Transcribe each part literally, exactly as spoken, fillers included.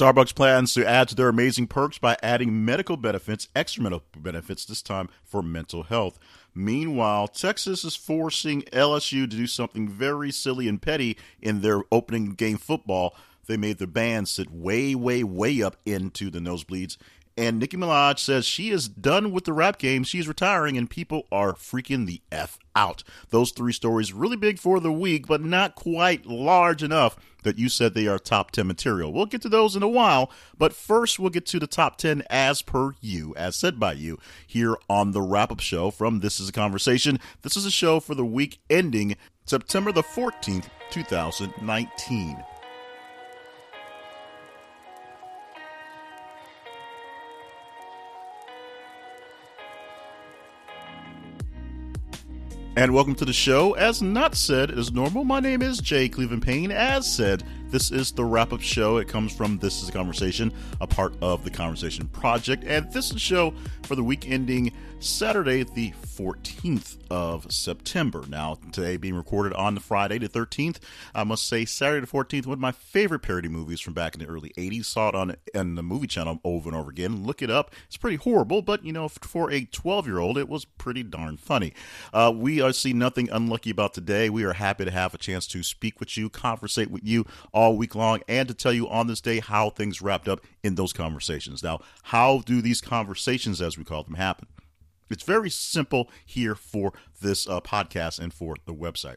Starbucks plans to add to their amazing perks by adding medical benefits, extra medical benefits this time for mental health. Meanwhile, Texas is forcing L S U to do something very silly and petty in their opening game football. They made the band sit way, way, way up into the nosebleeds. And Nicki Minaj says she is done with the rap game. She's retiring, and people are freaking the F out. Those three stories really big for the week, but not quite large enough that you said they are top ten material. We'll get to those in a while, but first we'll get to the top ten as per you, as said by you, here on the wrap-up show from This Is a Conversation. This is a show for the week ending September the fourteenth, two thousand nineteen. And welcome to the show. As not said, as normal, my name is Jay Cleveland Payne. As said, this is the wrap-up show. It comes from This Is a Conversation, a part of the Conversation Project. And this is a show for the week ending Saturday, the fourteenth of September. Now, today being recorded on the Friday, the thirteenth. I must say, Saturday the fourteenth, one of my favorite parody movies from back in the early eighties. Saw it on, on the movie channel over and over again. Look it up. It's pretty horrible, but, you know, for a twelve-year-old, it was pretty darn funny. Uh, we I see nothing unlucky about today. We are happy to have a chance to speak with you, conversate with you all week long, and to tell you on this day how things wrapped up in those conversations. Now, how do these conversations, as we call them, happen? It's very simple here for this uh, podcast and for the website.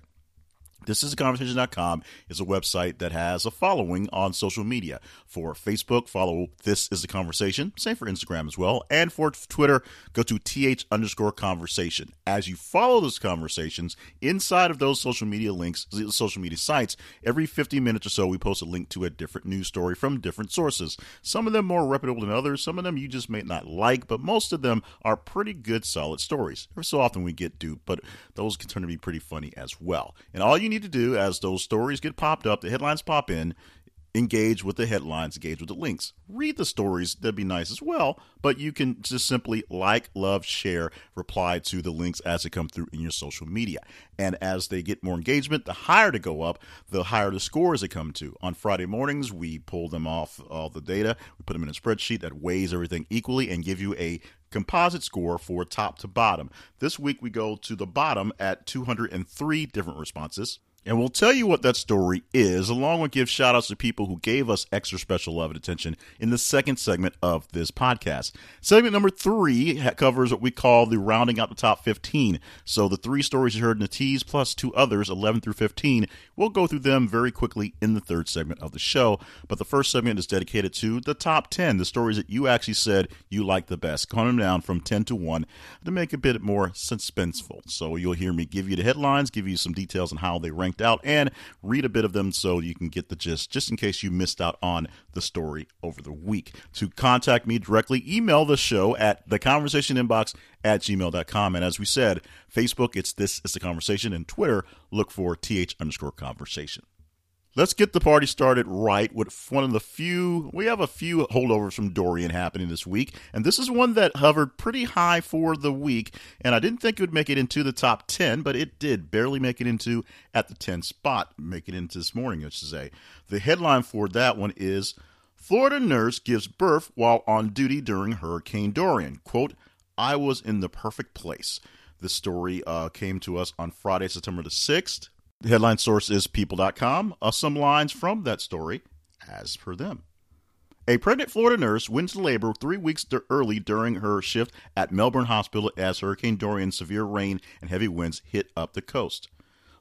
This Is A Conversation dot com is a website that has a following on social media. For Facebook, follow This Is A Conversation. Same for Instagram as well. And for Twitter, go to th underscore conversation. As you follow those conversations, inside of those social media links, social media sites, every fifty minutes or so, we post a link to a different news story from different sources. Some of them more reputable than others. Some of them you just may not like, but most of them are pretty good, solid stories. Every so often we get duped, but those can turn to be pretty funny as well. And all you need to do as those stories get popped up, the headlines pop in, engage with the headlines, engage with the links, read the stories. That'd be nice as well, but you can just simply like, love, share, reply to the links as they come through in your social media. And as they get more engagement, the higher to go up, the higher the scores they come to. On Friday mornings, we pull them off all the data. We put them in a spreadsheet that weighs everything equally and give you a composite score for top to bottom. This week, we go to the bottom at two hundred three different responses. And we'll tell you what that story is, along with give shout-outs to people who gave us extra special love and attention in the second segment of this podcast. Segment number three covers what we call the rounding out the top fifteen. So the three stories you heard in the tease, plus two others, eleven through fifteen, we'll go through them very quickly in the third segment of the show. But the first segment is dedicated to the top ten, the stories that you actually said you liked the best. Count them down from ten to one to make it a bit more suspenseful. So you'll hear me give you the headlines, give you some details on how they rank out, and read a bit of them so you can get the gist, just in case you missed out on the story over the week. To contact me directly, email the show at the conversation inbox at gmail dot com. And as we said, Facebook, it's This Is The Conversation, and Twitter, look for th underscore conversation. Let's get the party started right with one of the few, we have a few holdovers from Dorian happening this week, and this is one that hovered pretty high for the week, and I didn't think it would make it into the top ten, but it did, barely make it into at the tenth spot, make it into this morning, I should say. The headline for that one is, Florida nurse gives birth while on duty during Hurricane Dorian. Quote, I was in the perfect place. This story uh, came to us on Friday, September the sixth. The headline source is people dot com. Uh, some lines from that story, as per them. A pregnant Florida nurse went to labor three weeks early during her shift at Melbourne Hospital as Hurricane Dorian's severe rain and heavy winds hit up the coast.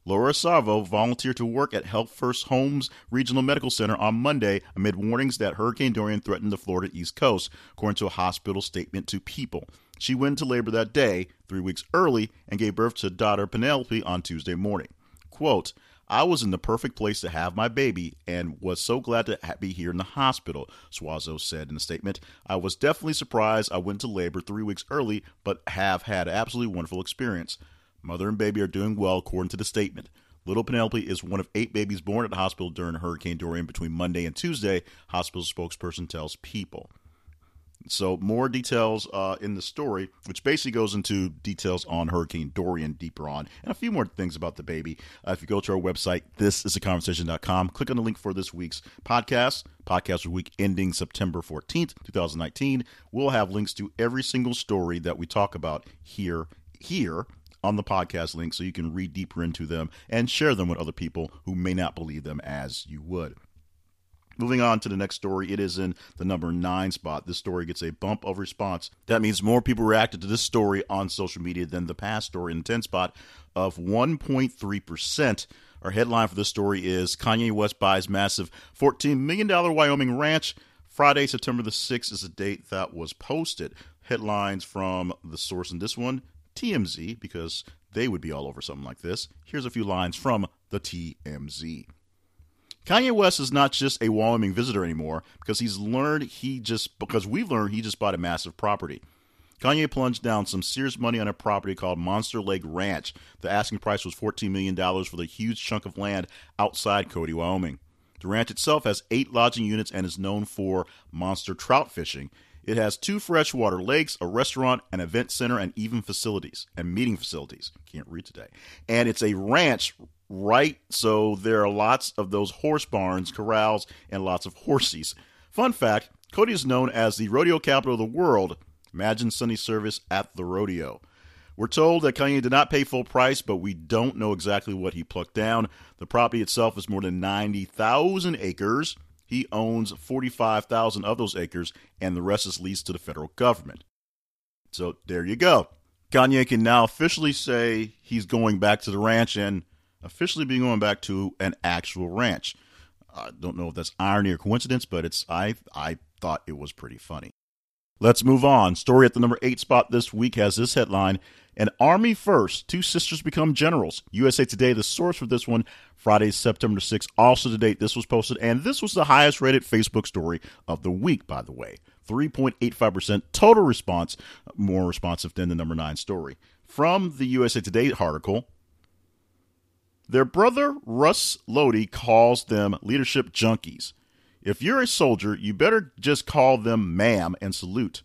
Laura Savo volunteered to work at Health First Homes Regional Medical Center on Monday amid warnings that Hurricane Dorian threatened the Florida East Coast, according to a hospital statement to People. She went to labor that day, three weeks early, and gave birth to daughter Penelope on Tuesday morning. Quote, I was in the perfect place to have my baby and was so glad to be here in the hospital, Suazo said in a statement. I was definitely surprised I went to labor three weeks early, but have had an absolutely wonderful experience. Mother and baby are doing well, according to the statement. Little Penelope is one of eight babies born at the hospital during Hurricane Dorian between Monday and Tuesday, hospital spokesperson tells People. So more details uh, in the story, which basically goes into details on Hurricane Dorian deeper on, and a few more things about the baby. Uh, if you go to our website, this is a conversation dot com, click on the link for this week's podcast, podcast week ending September fourteenth, twenty nineteen. We'll have links to every single story that we talk about here, here on the podcast link, so you can read deeper into them and share them with other people who may not believe them as you would. Moving on to the next story, it is in the number nine spot. This story gets a bump of response. That means more people reacted to this story on social media than the past story in the ten spot of one point three percent. Our headline for this story is Kanye West buys massive fourteen million dollars Wyoming ranch. Friday, September the sixth is the date that was posted. Headlines from the source in this one, T M Z, because they would be all over something like this. Here's a few lines from the T M Z. Kanye West is not just a Wyoming visitor anymore because he's learned he just because we've learned he just bought a massive property. Kanye plunged down some serious money on a property called Monster Lake Ranch. The asking price was fourteen million dollars for the huge chunk of land outside Cody, Wyoming. The ranch itself has eight lodging units and is known for monster trout fishing. It has two freshwater lakes, a restaurant, an event center, and even facilities and meeting facilities. Can't read today. And it's a ranch. Right, so there are lots of those horse barns, corrals, and lots of horses. Fun fact, Cody is known as the rodeo capital of the world. Imagine Sunday service at the rodeo. We're told that Kanye did not pay full price, but we don't know exactly what he plucked down. The property itself is more than ninety thousand acres. He owns forty-five thousand of those acres, and the rest is leased to the federal government. So there you go. Kanye can now officially say he's going back to the ranch and officially be going back to an actual ranch. I don't know if that's irony or coincidence, but it's I I thought it was pretty funny. Let's move on. Story at the number eight spot this week has this headline, An Army First, Two Sisters Become Generals. U S A Today, the source for this one, Friday, September sixth, also the date this was posted, and this was the highest rated Facebook story of the week, by the way. three point eight five percent total response, more responsive than the number nine story. From the U S A Today article, their brother, Russ Lodi, calls them leadership junkies. If you're a soldier, you better just call them ma'am and salute.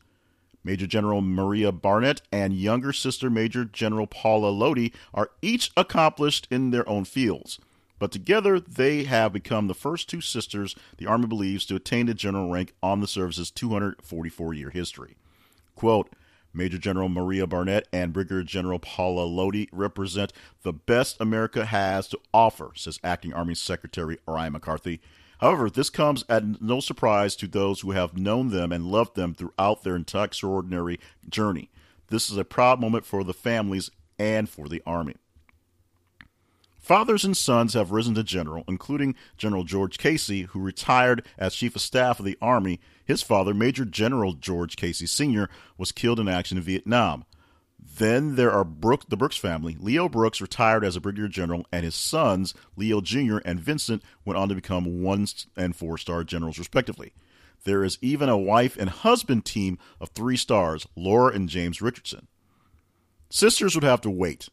Major General Maria Barnett and younger sister Major General Paula Lodi are each accomplished in their own fields. But together, they have become the first two sisters the Army believes to attain the general rank on the service's two hundred forty-four year history. Quote, Major General Maria Barnett and Brigadier General Paula Lodi represent the best America has to offer, says Acting Army Secretary Ryan McCarthy. However, this comes at no surprise to those who have known them and loved them throughout their entire extraordinary journey. This is a proud moment for the families and for the Army. Fathers and sons have risen to general, including General George Casey, who retired as Chief of Staff of the Army. His father, Major General George Casey Senior, was killed in action in Vietnam. Then there are Brooks, the Brooks family. Leo Brooks retired as a Brigadier General, and his sons, Leo Junior and Vincent, went on to become one- and four-star generals, respectively. There is even a wife and husband team of three stars, Laura and James Richardson. Sisters would have to wait.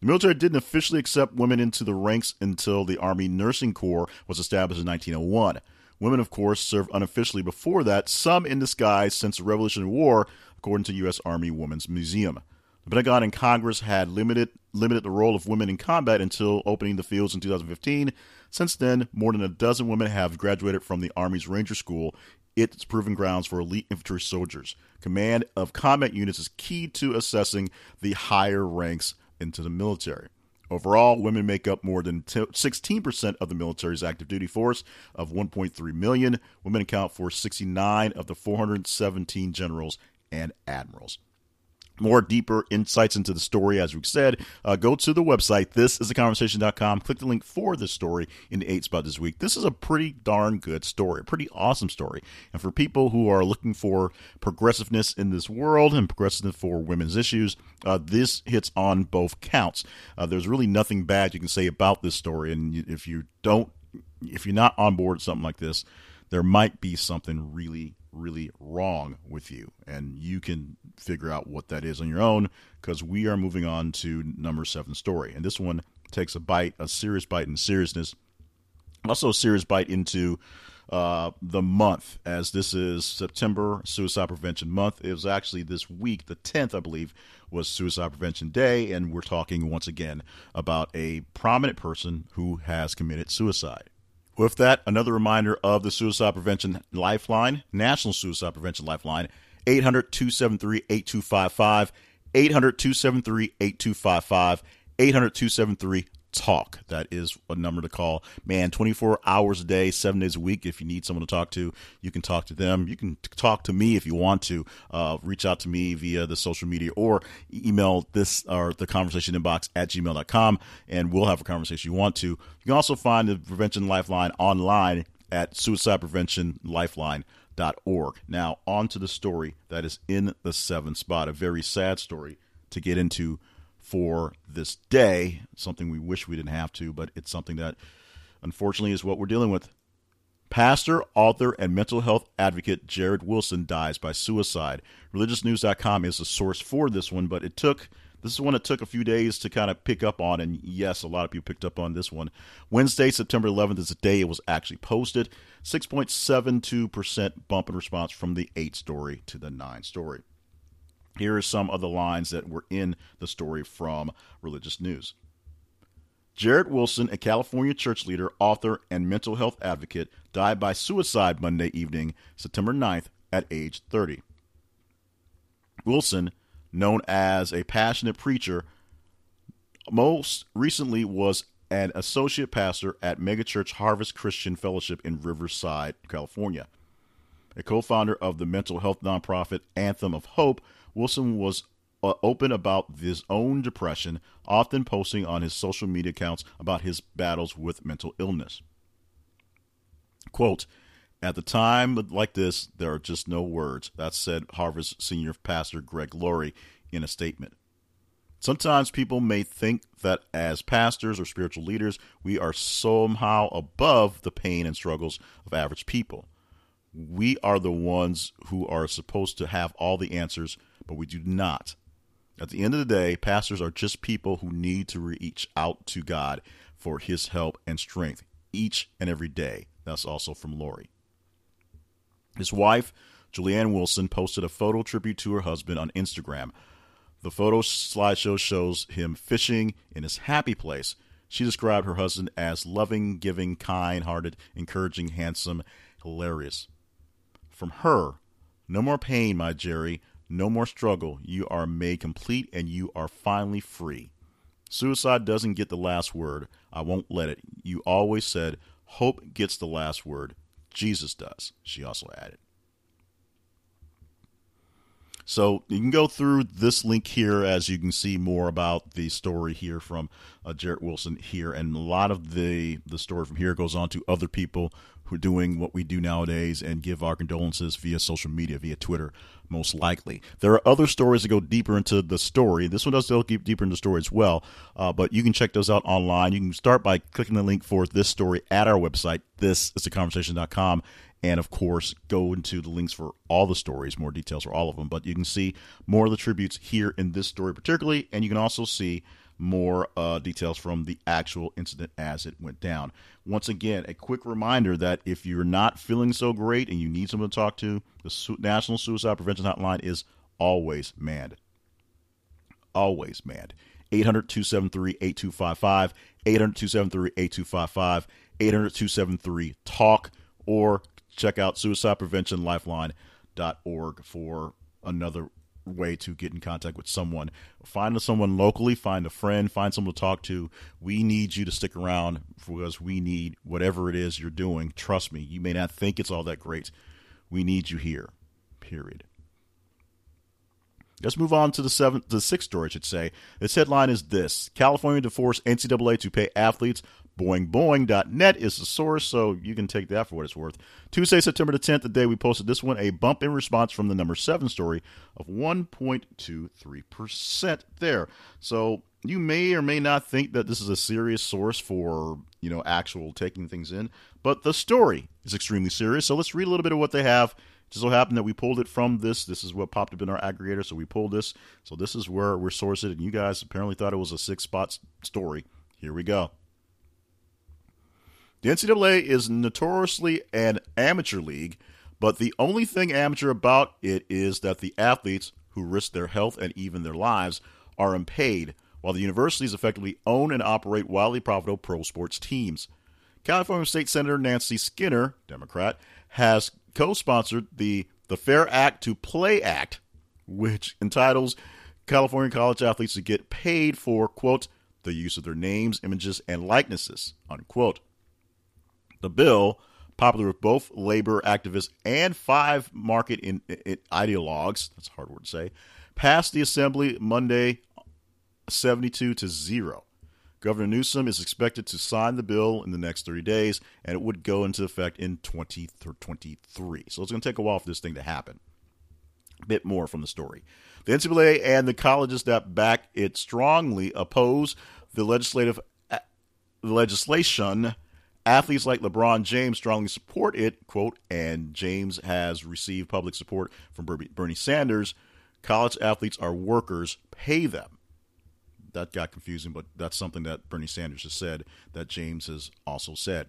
The military didn't officially accept women into the ranks until the Army Nursing Corps was established in nineteen oh one. Women, of course, served unofficially before that, some in disguise since the Revolutionary War, according to U S Army Women's Museum. The Pentagon and Congress had limited limited the role of women in combat until opening the fields in two thousand fifteen. Since then, more than a dozen women have graduated from the Army's Ranger School. It's proven grounds for elite infantry soldiers. Command of combat units is key to assessing the higher ranks into the military. Overall, women make up more than sixteen percent of the military's active duty force of one point three million. Women account for sixty-nine of the four hundred seventeen generals and admirals. More deeper insights into the story, as we said, uh, go to the website, this is a conversation dot com. Click the link for this story in the eight spot this week. This is a pretty darn good story, a pretty awesome story. And for people who are looking for progressiveness in this world and progressiveness for women's issues, uh, this hits on both counts. Uh, there's really nothing bad you can say about this story. And if you don't, if you're not on board with something like this, there might be something really really wrong with you, and you can figure out what that is on your own, because we are moving on to number seven story, and this one takes a bite a serious bite in seriousness, also a serious bite into uh, the month, as this is September Suicide Prevention Month. It was actually this week, the tenth, I believe, was Suicide Prevention Day, and we're talking once again about a prominent person who has committed suicide. With that, another reminder of the Suicide Prevention Lifeline, National Suicide Prevention Lifeline, eight hundred, two seven three, eight two five five, eight hundred, two seven three, eight two five five, eight hundred, two seven three, talk. That is a number to call. Man, twenty-four hours a day, seven days a week. If you need someone to talk to, you can talk to them. You can talk to me if you want to. Uh, reach out to me via the social media or email this or the conversation inbox at gmail dot com, and we'll have a conversation you want to. You can also find the Prevention Lifeline online at suicide prevention lifeline dot org. Now, on to the story that is in the seventh spot, a very sad story to get into for this day, something we wish we didn't have to, but it's something that unfortunately is what we're dealing with. Pastor, author, and mental health advocate Jarrid Wilson dies by suicide. religious news dot com is the source for this one, but it took, this is one that took a few days to kind of pick up on, and yes, a lot of people picked up on this one. Wednesday, September eleventh is the day it was actually posted. six point seven two percent bump in response from the eight story to the nine story. Here are some of the lines that were in the story from Religious News. Jarrid Wilson, a California church leader, author, and mental health advocate, died by suicide Monday evening, September ninth, at age thirty. Wilson, known as a passionate preacher, most recently was an associate pastor at megachurch Harvest Christian Fellowship in Riverside, California. A co-founder of the mental health nonprofit Anthem of Hope, Wilson was uh, open about his own depression, often posting on his social media accounts about his battles with mental illness. Quote, "At the time like this, there are just no words," that said Harvest senior pastor Greg Laurie in a statement. "Sometimes people may think that as pastors or spiritual leaders, we are somehow above the pain and struggles of average people. We are the ones who are supposed to have all the answers, but we do not. At the end of the day, pastors are just people who need to reach out to God for his help and strength each and every day." That's also from Lori. His wife, Julianne Wilson, posted a photo tribute to her husband on Instagram. The photo slideshow shows him fishing in his happy place. She described her husband as loving, giving, kind-hearted, encouraging, handsome, hilarious. From her, "No more pain, my Jerry. No more struggle. You are made complete and you are finally free. Suicide doesn't get the last word. I won't let it. You always said hope gets the last word. Jesus does," she also added. So you can go through this link here as you can see more about the story here from uh, Jarrid Wilson here. And a lot of the, the story from here goes on to other people who are doing what we do nowadays and give our condolences via social media, via Twitter, most likely. There are other stories that go deeper into the story. This one does go deeper into the story as well, uh, but you can check those out online. You can start by clicking the link for this story at our website, this is the conversation dot com. And, of course, go into the links for all the stories, more details for all of them. But you can see more of the tributes here in this story particularly, and you can also see more uh, details from the actual incident as it went down. Once again, a quick reminder that if you're not feeling so great and you need someone to talk to, the National Suicide Prevention Hotline is always manned. Always manned. eight hundred, two seven three, eight two five five, eight hundred, two seven three, eight two five five, eight hundred, two seven three, talk, or check out suicide prevention lifeline dot org for another way to get in contact with someone. Find someone locally, find a friend, find someone to talk to. We need you to stick around because we need whatever it is you're doing. Trust me, you may not think it's all that great. We need you here, period. Let's move on to the seventh, the sixth story, I should say. Its headline is this: California to force N C double A to pay athletes. boing boing dot net is the source, so you can take that for what it's worth. Tuesday, September the tenth, the day we posted this one, a bump in response from the number seven story of one point two three percent there. So you may or may not think that this is a serious source for, you know, actual taking things in, but the story is extremely serious. So let's read a little bit of what they have. It just so happened that we pulled it from this. This is what popped up in our aggregator, so we pulled this. So this is where we're sourced, and you guys apparently thought it was a six-spot story. Here we go. The N C double A is notoriously an amateur league, but the only thing amateur about it is that the athletes who risk their health and even their lives are unpaid, while the universities effectively own and operate wildly profitable pro sports teams. California State Senator Nancy Skinner, Democrat, has co-sponsored the the Fair Act to Play Act, which entitles California college athletes to get paid for, quote, the use of their names, images, and likenesses, unquote. The bill, popular with both labor activists and five market in, in, ideologues, that's a hard word to say, passed the assembly Monday seventy-two to zero. Governor Newsom is expected to sign the bill in the next thirty days, and it would go into effect in twenty twenty-three. So it's going to take a while for this thing to happen. A bit more from the story. The N C double A and the colleges that back it strongly oppose the legislative uh, legislation. Athletes like LeBron James strongly support it, quote, and James has received public support from Bernie Sanders. College athletes are workers, pay them. That got confusing, but that's something that Bernie Sanders has said, that James has also said.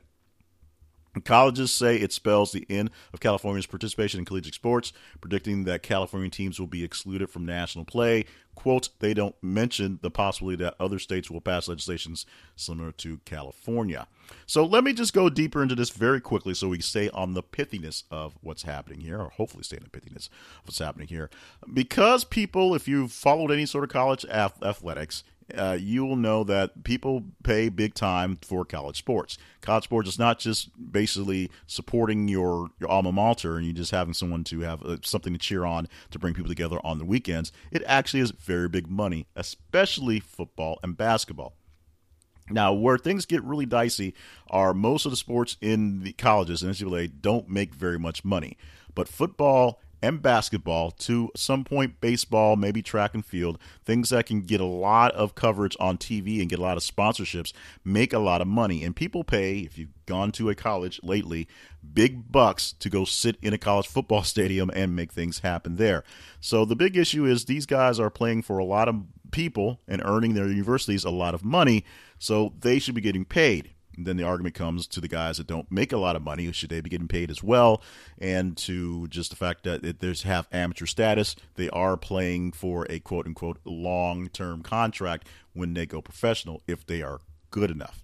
Colleges say it spells the end of California's participation in collegiate sports, predicting that California teams will be excluded from national play. Quote, they don't mention the possibility that other states will pass legislations similar to California. So let me just go deeper into this very quickly so we can stay on the pithiness of what's happening here, or hopefully stay on the pithiness of what's happening here. Because people, if you've followed any sort of college ath- athletics, Uh, you will know that people pay big time for college sports. College sports is not just basically supporting your, your alma mater and you just having someone to have uh, something to cheer on to bring people together on the weekends. It actually is very big money, especially football and basketball. Now, where things get really dicey are most of the sports in the colleges and N C double A don't make very much money, but football and basketball, to some point baseball, maybe track and field, things that can get a lot of coverage on T V and get a lot of sponsorships, make a lot of money. And people pay, if you've gone to a college lately, big bucks to go sit in a college football stadium and make things happen there. So the big issue is these guys are playing for a lot of people and earning their universities a lot of money, so they should be getting paid. And then the argument comes to the guys that don't make a lot of money, should they be getting paid as well? And to just the fact that there's half amateur status, they are playing for a quote unquote long-term contract when they go professional if they are good enough.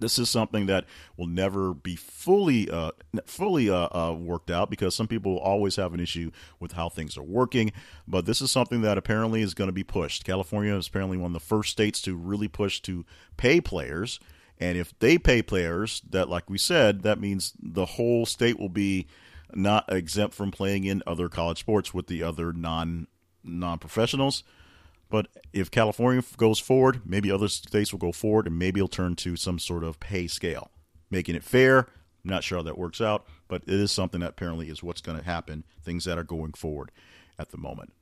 This is something that will never be fully uh, fully uh, uh, worked out because some people will always have an issue with how things are working. But this is something that apparently is going to be pushed. California is apparently one of the first states to really push to pay players. And if they pay players, that, like we said, that means the whole state will be not exempt from playing in other college sports with the other non, non-professionals. But if California goes forward, maybe other states will go forward, and maybe it'll turn to some sort of pay scale, making it fair. I'm not sure how that works out, but it is something that apparently is what's going to happen, things that are going forward at the moment.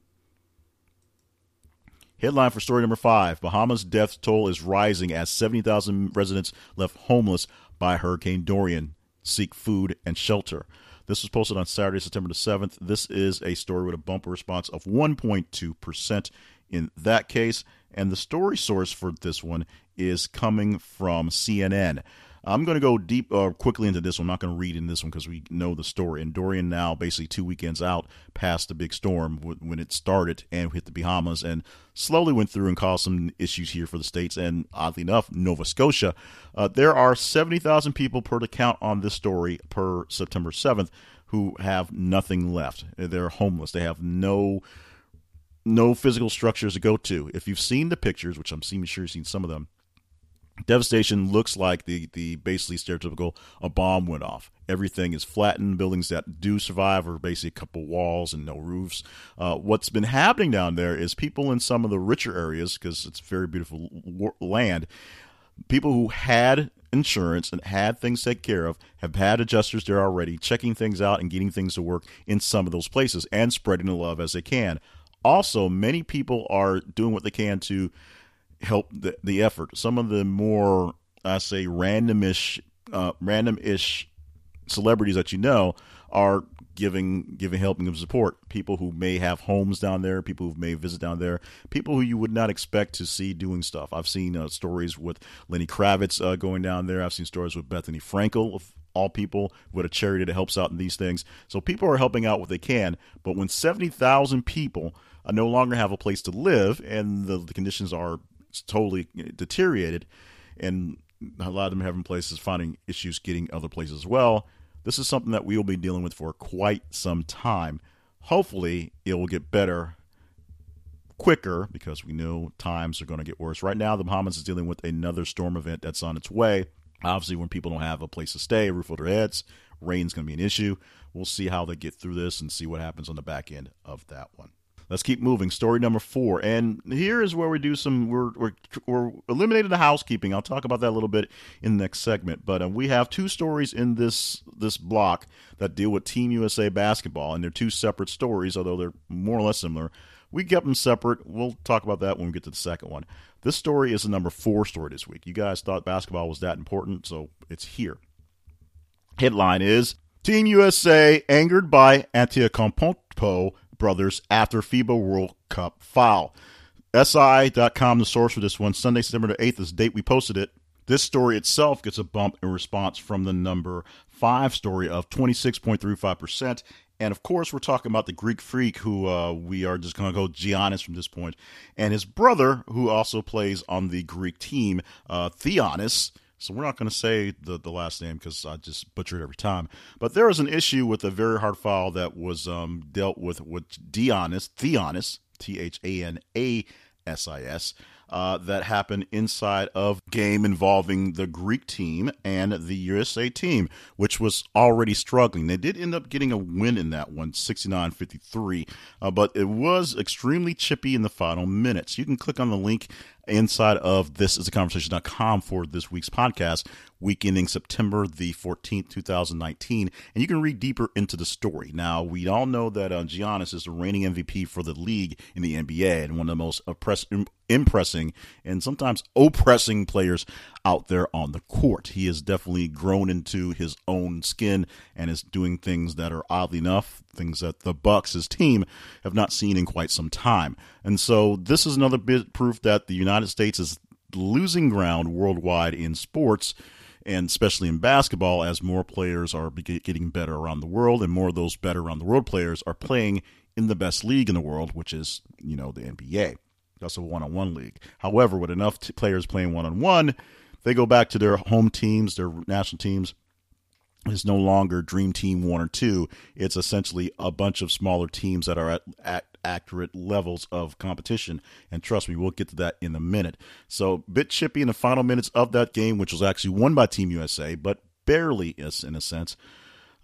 Headline for story number five, Bahamas death toll is rising as seventy thousand residents left homeless by Hurricane Dorian seek food and shelter. This was posted on Saturday, September the seventh. This is a story with a bumper response of one point two percent in that case. And the story source for this one is coming from C N N. I'm going to go deep uh, quickly into this one. I'm not going to read in this one because we know the story. And Dorian now basically two weekends out past the big storm w- when it started and hit the Bahamas and slowly went through and caused some issues here for the states and, oddly enough, Nova Scotia. Uh, there are seventy thousand people per the count on this story per September seventh who have nothing left. They're homeless. They have no... no physical structures to go to. If you've seen the pictures, which I'm sure you've seen some of them, devastation looks like the, the basically stereotypical, a bomb went off. Everything is flattened. Buildings that do survive are basically a couple walls and no roofs. Uh, what's been happening down there is people in some of the richer areas, because it's very beautiful land, people who had insurance and had things taken care of have had adjusters there already, checking things out and getting things to work in some of those places and spreading the love as they can. Also, many people are doing what they can to help the, the effort. Some of the more, I say, randomish, uh, randomish celebrities that you know are giving giving help and giving support. People who may have homes down there, people who may visit down there, people who you would not expect to see doing stuff. I've seen uh, stories with Lenny Kravitz uh, going down there. I've seen stories with Bethany Frankel, of all people, with a charity that helps out in these things. So people are helping out what they can. But when seventy thousand people uh, no longer have a place to live and the, the conditions are totally deteriorated, and a lot of them having places, finding issues getting other places as well, this is something that we will be dealing with for quite some time. Hopefully, it will get better quicker because we know times are going to get worse. Right now, the Bahamas is dealing with another storm event that's on its way. Obviously, when people don't have a place to stay, a roof over their heads, rain's going to be an issue. We'll see how they get through this and see what happens on the back end of that one. Let's keep moving. Story number four. And here is where we do some, we're, we're, we're eliminating the housekeeping. I'll talk about that a little bit in the next segment. But uh, we have two stories in this this block that deal with Team U S A basketball, and they're two separate stories, although they're more or less similar. We kept them separate. We'll talk about that when we get to the second one. This story is the number four story this week. You guys thought basketball was that important, so it's here. Headline is, Team U S A angered by Antetokounmpo brothers after FIBA World Cup foul. S I dot com, the source for this one. Sunday, September the eighth is the date we posted it. This story itself gets a bump in response from the number five story of twenty-six point three five percent. And of course, we're talking about the Greek freak who uh, we are just going to go Giannis from this point, and his brother who also plays on the Greek team, uh, Theonis. So we're not going to say the, the last name because I just butcher it every time. But there is an issue with a very hard foul that was um, dealt with with Giannis, Theonis, T H A N A S I S, uh, that happened inside of game involving the Greek team and the U S A team, which was already struggling. They did end up getting a win in that one, sixty-nine fifty-three, uh, but it was extremely chippy in the final minutes. You can click on the link inside of this is a conversation dot com for this week's podcast, week ending September the fourteenth, twenty nineteen, and you can read deeper into the story. Now, we all know that uh, Giannis is the reigning M V P for the league in the N B A and one of the most oppress- impressing and sometimes oppressing players out there on the court. He has definitely grown into his own skin and is doing things that are, oddly enough, things that the Bucks, his team, have not seen in quite some time. And so this is another bit proof that the United States is losing ground worldwide in sports, and especially in basketball, as more players are getting better around the world, and more of those better around the world players are playing in the best league in the world, which is, you know, the N B A. That's a one-on-one league. However, with enough t- players playing one-on-one, they go back to their home teams, their national teams. It's no longer Dream Team one or two. It's essentially a bunch of smaller teams that are at, at accurate levels of competition. And trust me, we'll get to that in a minute. So a bit chippy in the final minutes of that game, which was actually won by Team U S A, but barely is in a sense.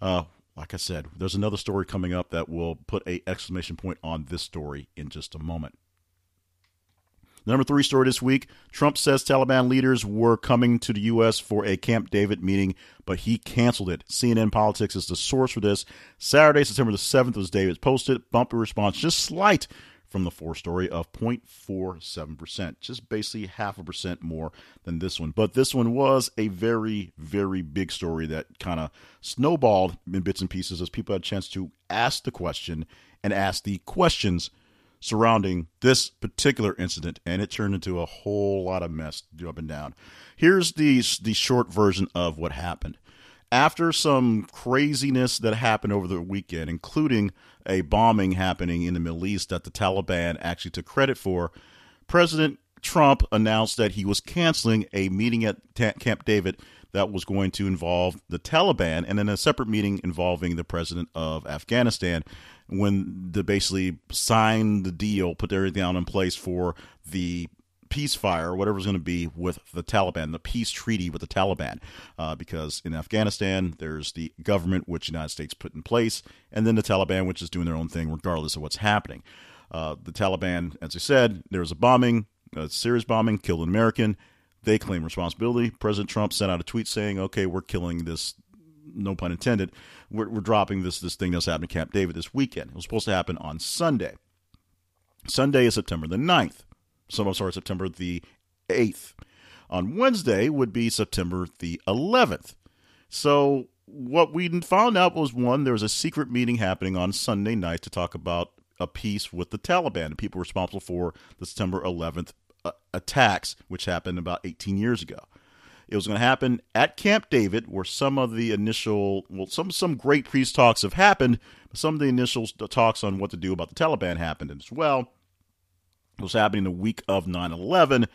Uh, like I said, there's another story coming up that will put an exclamation point on this story in just a moment. Number three story this week, Trump says Taliban leaders were coming to the U S for a Camp David meeting, but he canceled it. C N N Politics is the source for this. Saturday, September the seventh was David's posted. Bumpy response, just slight from the four story of zero point four seven percent, just basically half a percent more than this one. But this one was a very, very big story that kind of snowballed in bits and pieces as people had a chance to ask the question and ask the questions surrounding this particular incident, and it turned into a whole lot of mess up and down. Here's the, the short version of what happened. After some craziness that happened over the weekend, including a bombing happening in the Middle East that the Taliban actually took credit for, President Trump announced that he was canceling a meeting at Ta- Camp David that was going to involve the Taliban, and then a separate meeting involving the president of Afghanistan, when they basically signed the deal, put everything out in place for the peace fire, whatever it's going to be with the Taliban, the peace treaty with the Taliban, uh, because in Afghanistan, there's the government, which the United States put in place, and then the Taliban, which is doing their own thing regardless of what's happening. Uh, the Taliban, as I said, there was a bombing, a serious bombing, killed an American. They claim responsibility. President Trump sent out a tweet saying, okay, we're killing this, no pun intended, we're, we're dropping this this thing that's happened at Camp David this weekend. It was supposed to happen on Sunday. Sunday is September the ninth. So, I'm sorry, September the eighth. On Wednesday would be September the eleventh. So what we found out was, one, there was a secret meeting happening on Sunday night to talk about a peace with the Taliban, the people responsible for the September eleventh uh, attacks, which happened about eighteen years ago. It was going to happen at Camp David, where some of the initial, well, some some great peace talks have happened, but some of the initial talks on what to do about the Taliban happened as well. It was happening the week of nine eleven,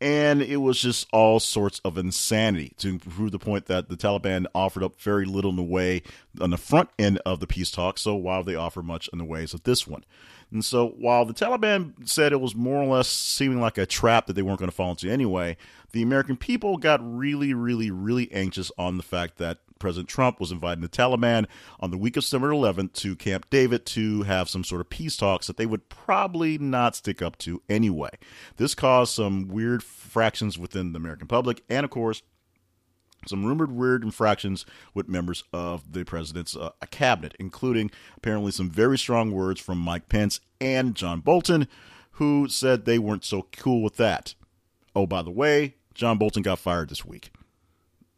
and it was just all sorts of insanity to prove the point that the Taliban offered up very little in the way on the front end of the peace talks, so why would they offer much in the ways of this one? And so while the Taliban said it was more or less seeming like a trap that they weren't going to fall into anyway, the American people got really, really, really anxious on the fact that President Trump was inviting the Taliban on the week of September eleventh to Camp David to have some sort of peace talks that they would probably not stick up to anyway. This caused some weird fractions within the American public and, of course, some rumored weird infractions with members of the president's uh, cabinet, including apparently some very strong words from Mike Pence and John Bolton, who said they weren't so cool with that. Oh, by the way, John Bolton got fired this week.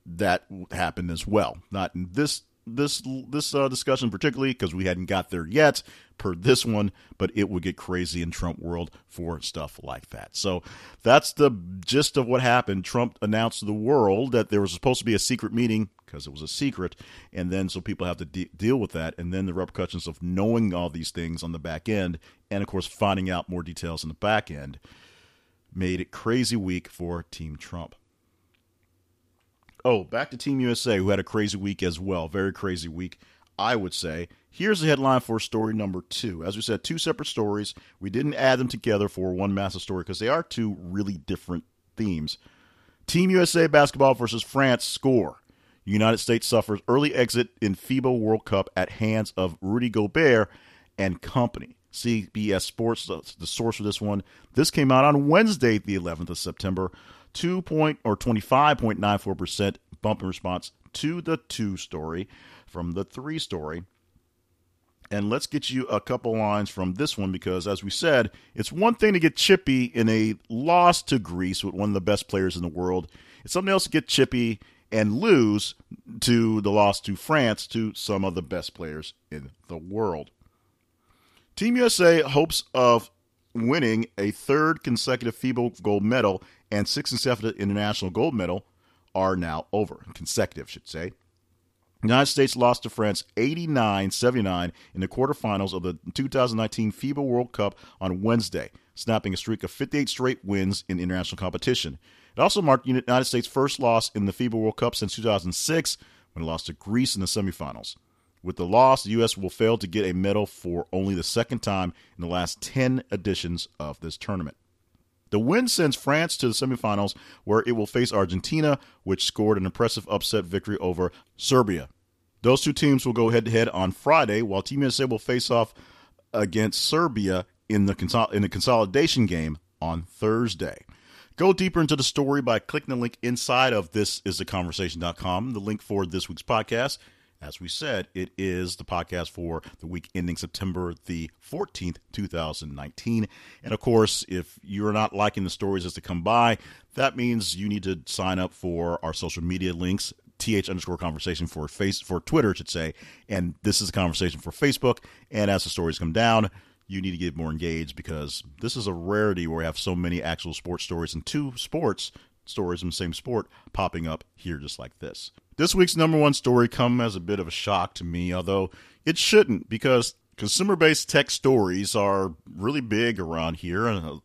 That happened as well. Not in this this this uh, discussion particularly, because we hadn't got there yet per this one, but it would get crazy in Trump world for stuff like that. So that's the gist of what happened. Trump announced to the world that there was supposed to be a secret meeting because it was a secret, and then so people have to de- deal with that, and then the repercussions of knowing all these things on the back end, and of course finding out more details on the back end, made it crazy week for Team Trump. Oh, back to Team U S A, who had a crazy week as well. Very crazy week, I would say. Here's the headline for story number two. As we said, two separate stories. We didn't add them together for one massive story because they are two really different themes. Team U S A basketball versus France score. United States suffers early exit in FIBA World Cup at hands of Rudy Gobert and company. C B S Sports, the source for this one. This came out on Wednesday, the eleventh of September. two point or twenty-five point nine four percent bump in response to the two story from the three story. And let's get you a couple lines from this one, because as we said, it's one thing to get chippy in a loss to Greece with one of the best players in the world. It's something else to get chippy and lose to the loss to France to some of the best players in the world. Team U S A hopes of winning a third consecutive FIBA gold medal and sixth consecutive international gold medal are now over. Consecutive, should say. The United States lost to France eighty-nine seventy-nine in the quarterfinals of the two thousand nineteen FIBA World Cup on Wednesday, snapping a streak of fifty-eight straight wins in international competition. It also marked the United States' first loss in the FIBA World Cup since two thousand six, when it lost to Greece in the semifinals. With the loss, the U S will fail to get a medal for only the second time in the last ten editions of this tournament. The win sends France to the semifinals, where it will face Argentina, which scored an impressive upset victory over Serbia. Those two teams will go head-to-head on Friday, while Team U S A will face off against Serbia in the consol- in the consolidation game on Thursday. Go deeper into the story by clicking the link inside of this is the conversation dot com, the link for this week's podcast. As we said, it is the podcast for the week ending September the fourteenth, two thousand nineteen. And of course, if you're not liking the stories as they come by, that means you need to sign up for our social media links, th underscore conversation for face for Twitter, I should say, and this is a conversation for Facebook. And as the stories come down, you need to get more engaged, because this is a rarity where we have so many actual sports stories and two sports stories in the same sport popping up here just like this. This week's number one story come as a bit of a shock to me, although it shouldn't, because consumer-based tech stories are really big around here, and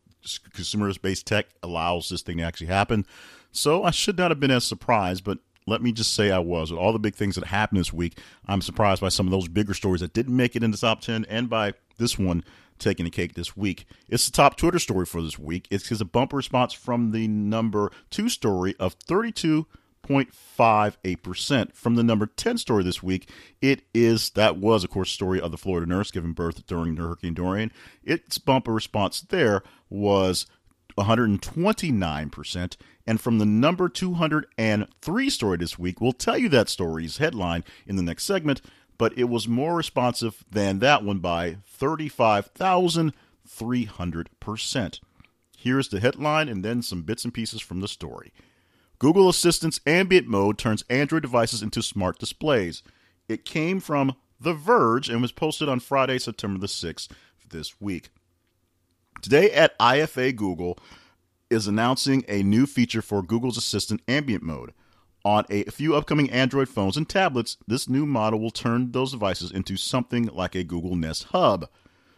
consumer-based tech allows this thing to actually happen. So I should not have been as surprised, but let me just say I was. With all the big things that happened this week, I'm surprised by some of those bigger stories that didn't make it in the top ten, and by this one taking the cake this week. It's the top Twitter story for this week. It's a bumper response from the number two story of thirty-two point five eight percent. From the number ten story this week, it is, that was, of course, story of the Florida nurse giving birth during Hurricane Dorian. Its bumper response there was one hundred twenty-nine percent. And from the number two hundred three story this week, we'll tell you that story's headline in the next segment, but it was more responsive than that one by thirty-five thousand three hundred percent. Here's the headline and then some bits and pieces from the story. Google Assistant's ambient mode turns Android devices into smart displays. It came from The Verge and was posted on Friday, September the sixth this week. Today at I F A, Google is announcing a new feature for Google's Assistant ambient mode. On a few upcoming Android phones and tablets, this new model will turn those devices into something like a Google Nest Hub.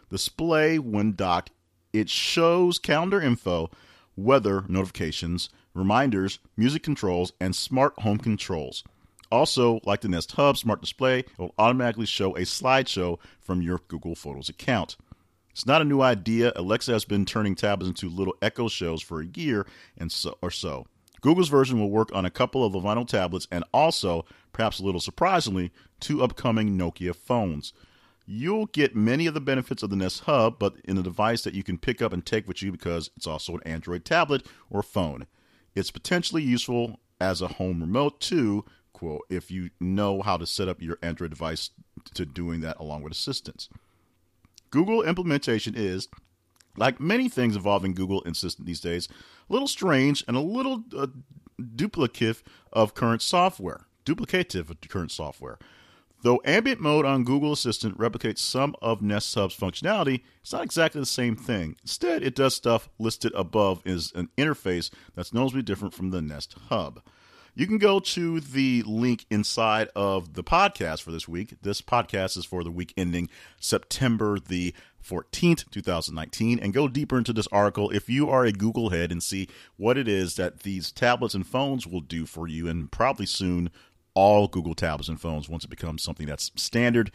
Display, when docked, it shows calendar info, weather notifications, reminders, music controls, and smart home controls. Also, like the Nest Hub Smart Display, it will automatically show a slideshow from your Google Photos account. It's not a new idea. Alexa has been turning tablets into little Echo shows for a year and so or so. Google's version will work on a couple of the vinyl tablets and also, perhaps a little surprisingly, two upcoming Nokia phones. You'll get many of the benefits of the Nest Hub, but in a device that you can pick up and take with you because it's also an Android tablet or phone. It's potentially useful as a home remote, too, quote, if you know how to set up your Android device to doing that along with assistance. Google implementation is, like many things involving Google Assistant these days, a little strange and a little uh, duplicative of current software. Duplicative of current software. Though ambient mode on Google Assistant replicates some of Nest Hub's functionality, it's not exactly the same thing. Instead, it does stuff listed above as an interface that's noticeably different from the Nest Hub. You can go to the link inside of the podcast for this week. This podcast is for the week ending September the fourteenth, twenty nineteen, and go deeper into this article if you are a Google head and see what it is that these tablets and phones will do for you, and probably soon all Google tablets and phones once it becomes something that's standard,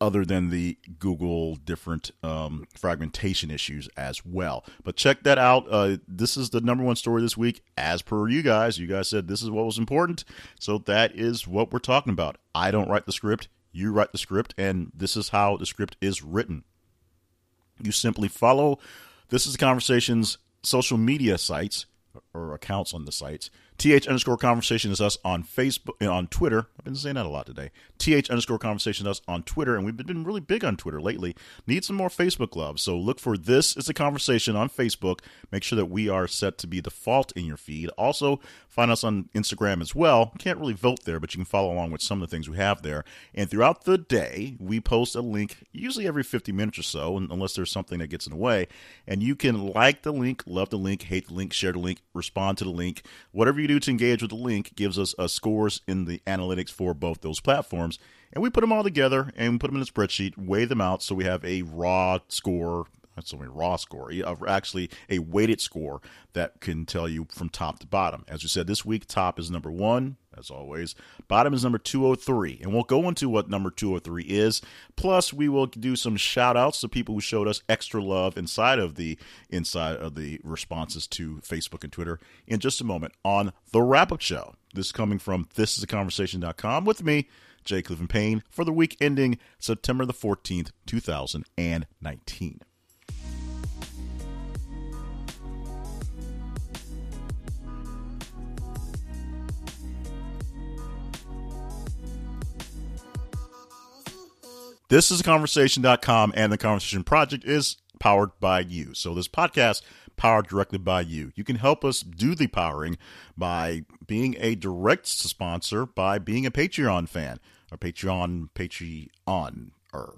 other than the Google different um, fragmentation issues as well. But check that out. Uh, this is the number one story this week, as per you guys. You guys said this is what was important, so that is what we're talking about. I don't write the script. You write the script, and this is how the script is written. You simply follow This Is the Conversation's social media sites, or accounts on the sites. Th underscore conversation is us on Facebook and on Twitter. I've been saying that a lot today. Th underscore conversation is us on Twitter, and we've been really big on Twitter lately. Need some more Facebook love, so look for This Is a Conversation on Facebook. Make sure that we are set to be default in your feed. Also, find us on Instagram as well. Can't really vote there, but you can follow along with some of the things we have there. And throughout the day, we post a link, usually every fifty minutes or so, unless there's something that gets in the way. And you can like the link, love the link, hate the link, share the link, respond to the link. Whatever you do to engage with the link gives us uh, scores in the analytics for both those platforms, and we put them all together and we put them in a spreadsheet, weigh them out, so we have a raw score. That's only raw score, actually a weighted score that can tell you from top to bottom. As we said this week, top is number one, as always. Bottom is number two oh three, and we'll go into what number two oh three is. Plus, we will do some shout-outs to people who showed us extra love inside of the inside of the responses to Facebook and Twitter in just a moment on The Wrap-Up Show. This is coming from this is a conversation dot com with me, Jay Clifton Payne, for the week ending September the fourteenth, twenty nineteen. This is conversation dot com, and the Conversation Project is powered by you. So this podcast, powered directly by you. You can help us do the powering by being a direct sponsor, by being a Patreon fan, or Patreon, Patreon-er.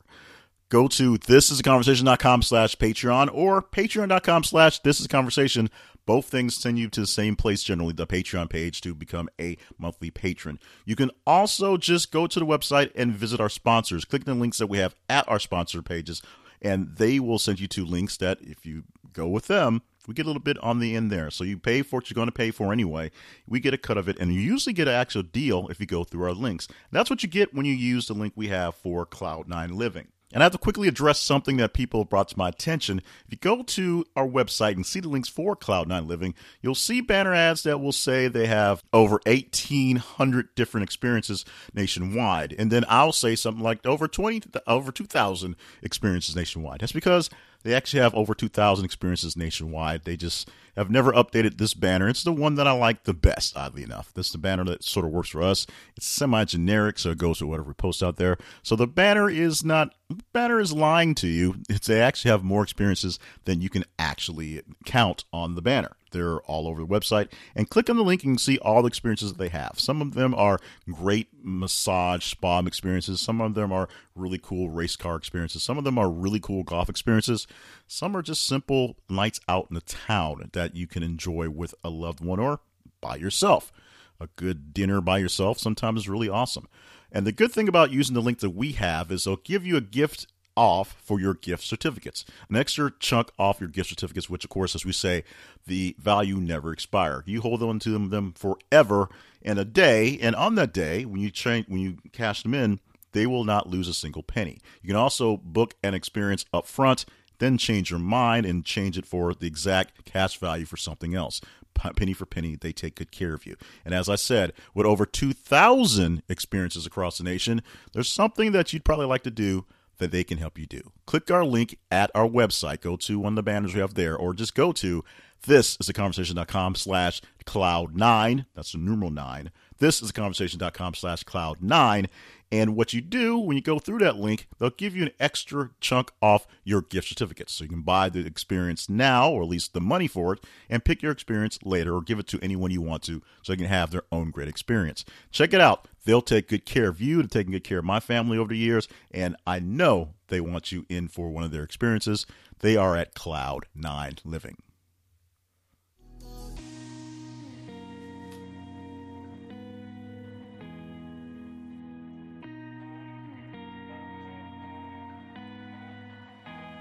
Go to thisisaconversation.com slash Patreon or patreon.com slash thisisaconversation. Both things send you to the same place, generally the Patreon page, to become a monthly patron. You can also just go to the website and visit our sponsors. Click the links that we have at our sponsor pages, and they will send you to links that, if you go with them, we get a little bit on the end there. So you pay for what you're going to pay for anyway. We get a cut of it, and you usually get an actual deal if you go through our links. And that's what you get when you use the link we have for Cloud nine Living. And I have to quickly address something that people brought to my attention. If you go to our website and see the links for Cloud nine Living, you'll see banner ads that will say they have over eighteen hundred different experiences nationwide. And then I'll say something like over twenty, over two thousand experiences nationwide. That's because they actually have over two thousand experiences nationwide. They just have never updated this banner. It's the one that I like the best, oddly enough. This is the banner that sort of works for us. It's semi-generic, so it goes to whatever we post out there. So the banner is not the banner is lying to you. It's they actually have more experiences than you can actually count on the banner. They're all over the website. And click on the link and see all the experiences that they have. Some of them are great massage spa experiences. Some of them are really cool race car experiences. Some of them are really cool golf experiences. Some are just simple nights out in the town that you can enjoy with a loved one or by yourself. A good dinner by yourself sometimes is really awesome. And the good thing about using the link that we have is they'll give you a gift off for your gift certificates, an extra chunk off your gift certificates, which, of course, as we say, the value never expire. You hold on to them forever and a day, and on that day, when you change, when you cash them in, they will not lose a single penny. You can also book an experience up front, then change your mind and change it for the exact cash value for something else. Penny for penny, they take good care of you. And as I said, with over two thousand experiences across the nation, there's something that you'd probably like to do that they can help you do. Click our link at our website. Go to one of the banners we have there, or just go to thisistheconversation.com slash cloud nine. That's the numeral nine. thisistheconversation.com slash cloud nine. And what you do when you go through that link, they'll give you an extra chunk off your gift certificates. So you can buy the experience now, or at least the money for it, and pick your experience later, or give it to anyone you want to so they can have their own great experience. Check it out. They'll take good care of you. They've taken good care of my family over the years, and I know they want you in for one of their experiences. They are at Cloud Nine Living.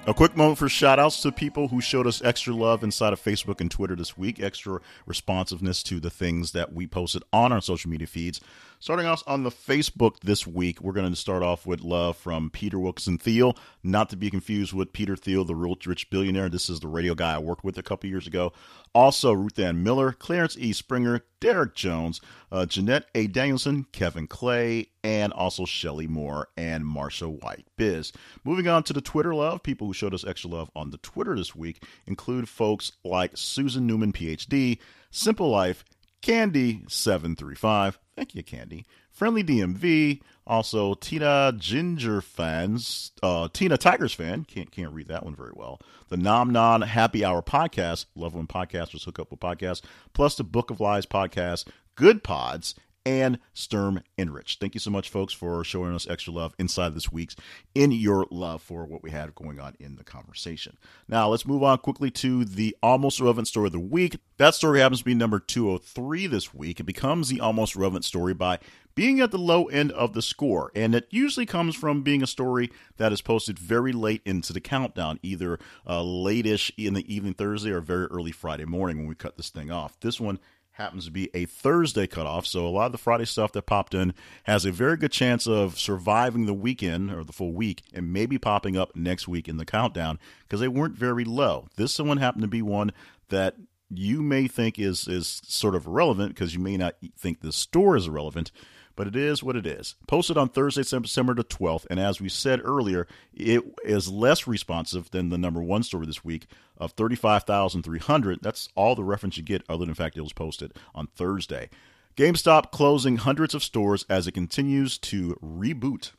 A quick moment for shout-outs to people who showed us extra love inside of Facebook and Twitter this week, extra responsiveness to the things that we posted on our social media feeds. Starting off on the Facebook this week, we're going to start off with love from Peter Wilkinson Thiel, not to be confused with Peter Thiel, the real rich billionaire. This is the radio guy I worked with a couple years ago. Also, Ruth Ann Miller, Clarence E. Springer, Derek Jones, uh, Jeanette A. Danielson, Kevin Clay, and also Shelley Moore and Marsha White Biz. Moving on to the Twitter love, people who showed us extra love on the Twitter this week include folks like Susan Newman, P H D, Simple Life, Candy seven three five, thank you, Candy, Friendly D M V, also Tina Ginger fans, uh, Tina Tigers fan, can't can't read that one very well, the Nom Non Happy Hour podcast, love when podcasters hook up with podcasts, plus the Book of Lies podcast, Good Pods, and Sturm and Rich. Thank you so much, folks, for showing us extra love inside this week's In Your Love for what we had going on in the conversation. Now, let's move on quickly to the Almost Relevant Story of the Week. That story happens to be number two oh three this week. It becomes the Almost Relevant Story by being at the low end of the score, and it usually comes from being a story that is posted very late into the countdown, either uh, late-ish in the evening Thursday or very early Friday morning when we cut this thing off. This one happens to be a Thursday cutoff, so a lot of the Friday stuff that popped in has a very good chance of surviving the weekend or the full week and maybe popping up next week in the countdown because they weren't very low. This one happened to be one that you may think is is sort of irrelevant because you may not think this store is irrelevant, but it is what it is. Posted on Thursday, September the twelfth, and as we said earlier, it is less responsive than the number one story this week of thirty-five thousand three hundred. That's all the reference you get other than the fact it was posted on Thursday. GameStop closing hundreds of stores as it continues to reboot.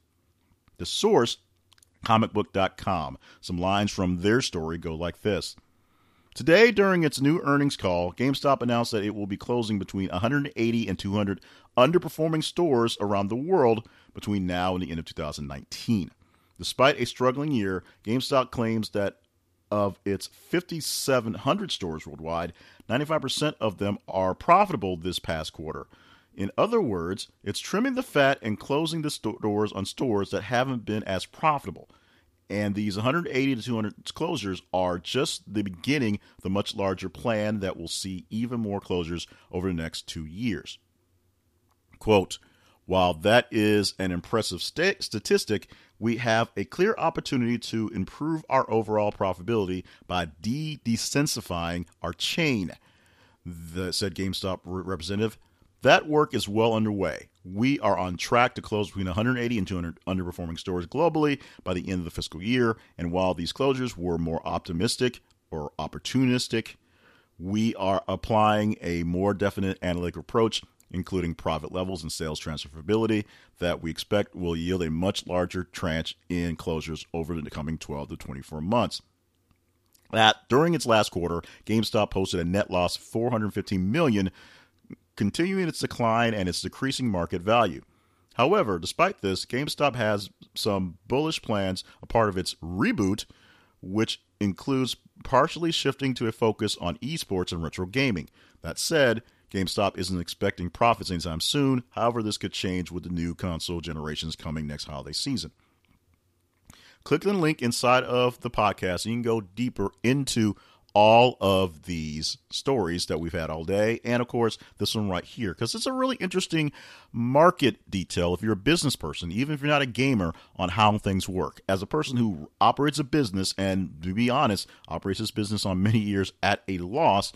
The source, comic book dot com. Some lines from their story go like this. Today, during its new earnings call, GameStop announced that it will be closing between one hundred eighty and two hundred underperforming stores around the world between now and the end of two thousand nineteen. Despite a struggling year, GameStop claims that of its fifty-seven hundred stores worldwide, ninety-five percent of them are profitable this past quarter. In other words, it's trimming the fat and closing the sto- doors on stores that haven't been as profitable. And these one hundred eighty to two hundred closures are just the beginning of the much larger plan that will see even more closures over the next two years. Quote, while that is an impressive st- statistic, we have a clear opportunity to improve our overall profitability by de-desensifying our chain, the, said GameStop representative. That work is well underway. We are on track to close between one hundred eighty and two hundred underperforming stores globally by the end of the fiscal year. And while these closures were more optimistic or opportunistic, we are applying a more definite analytic approach, including profit levels and sales transferability, that we expect will yield a much larger tranche in closures over the coming twelve to twenty-four months. that during its last quarter, GameStop posted a net loss of four hundred fifteen million dollars, continuing its decline and its decreasing market value. However, despite this, GameStop has some bullish plans, a part of its reboot, which includes partially shifting to a focus on esports and retro gaming. That said, GameStop isn't expecting profits anytime soon. However, this could change with the new console generations coming next holiday season. Click the link inside of the podcast. You can go deeper into all of these stories that we've had all day. And, of course, this one right here, because it's a really interesting market detail if you're a business person, even if you're not a gamer, on how things work. As a person who operates a business and, to be honest, operates this business on many years at a loss,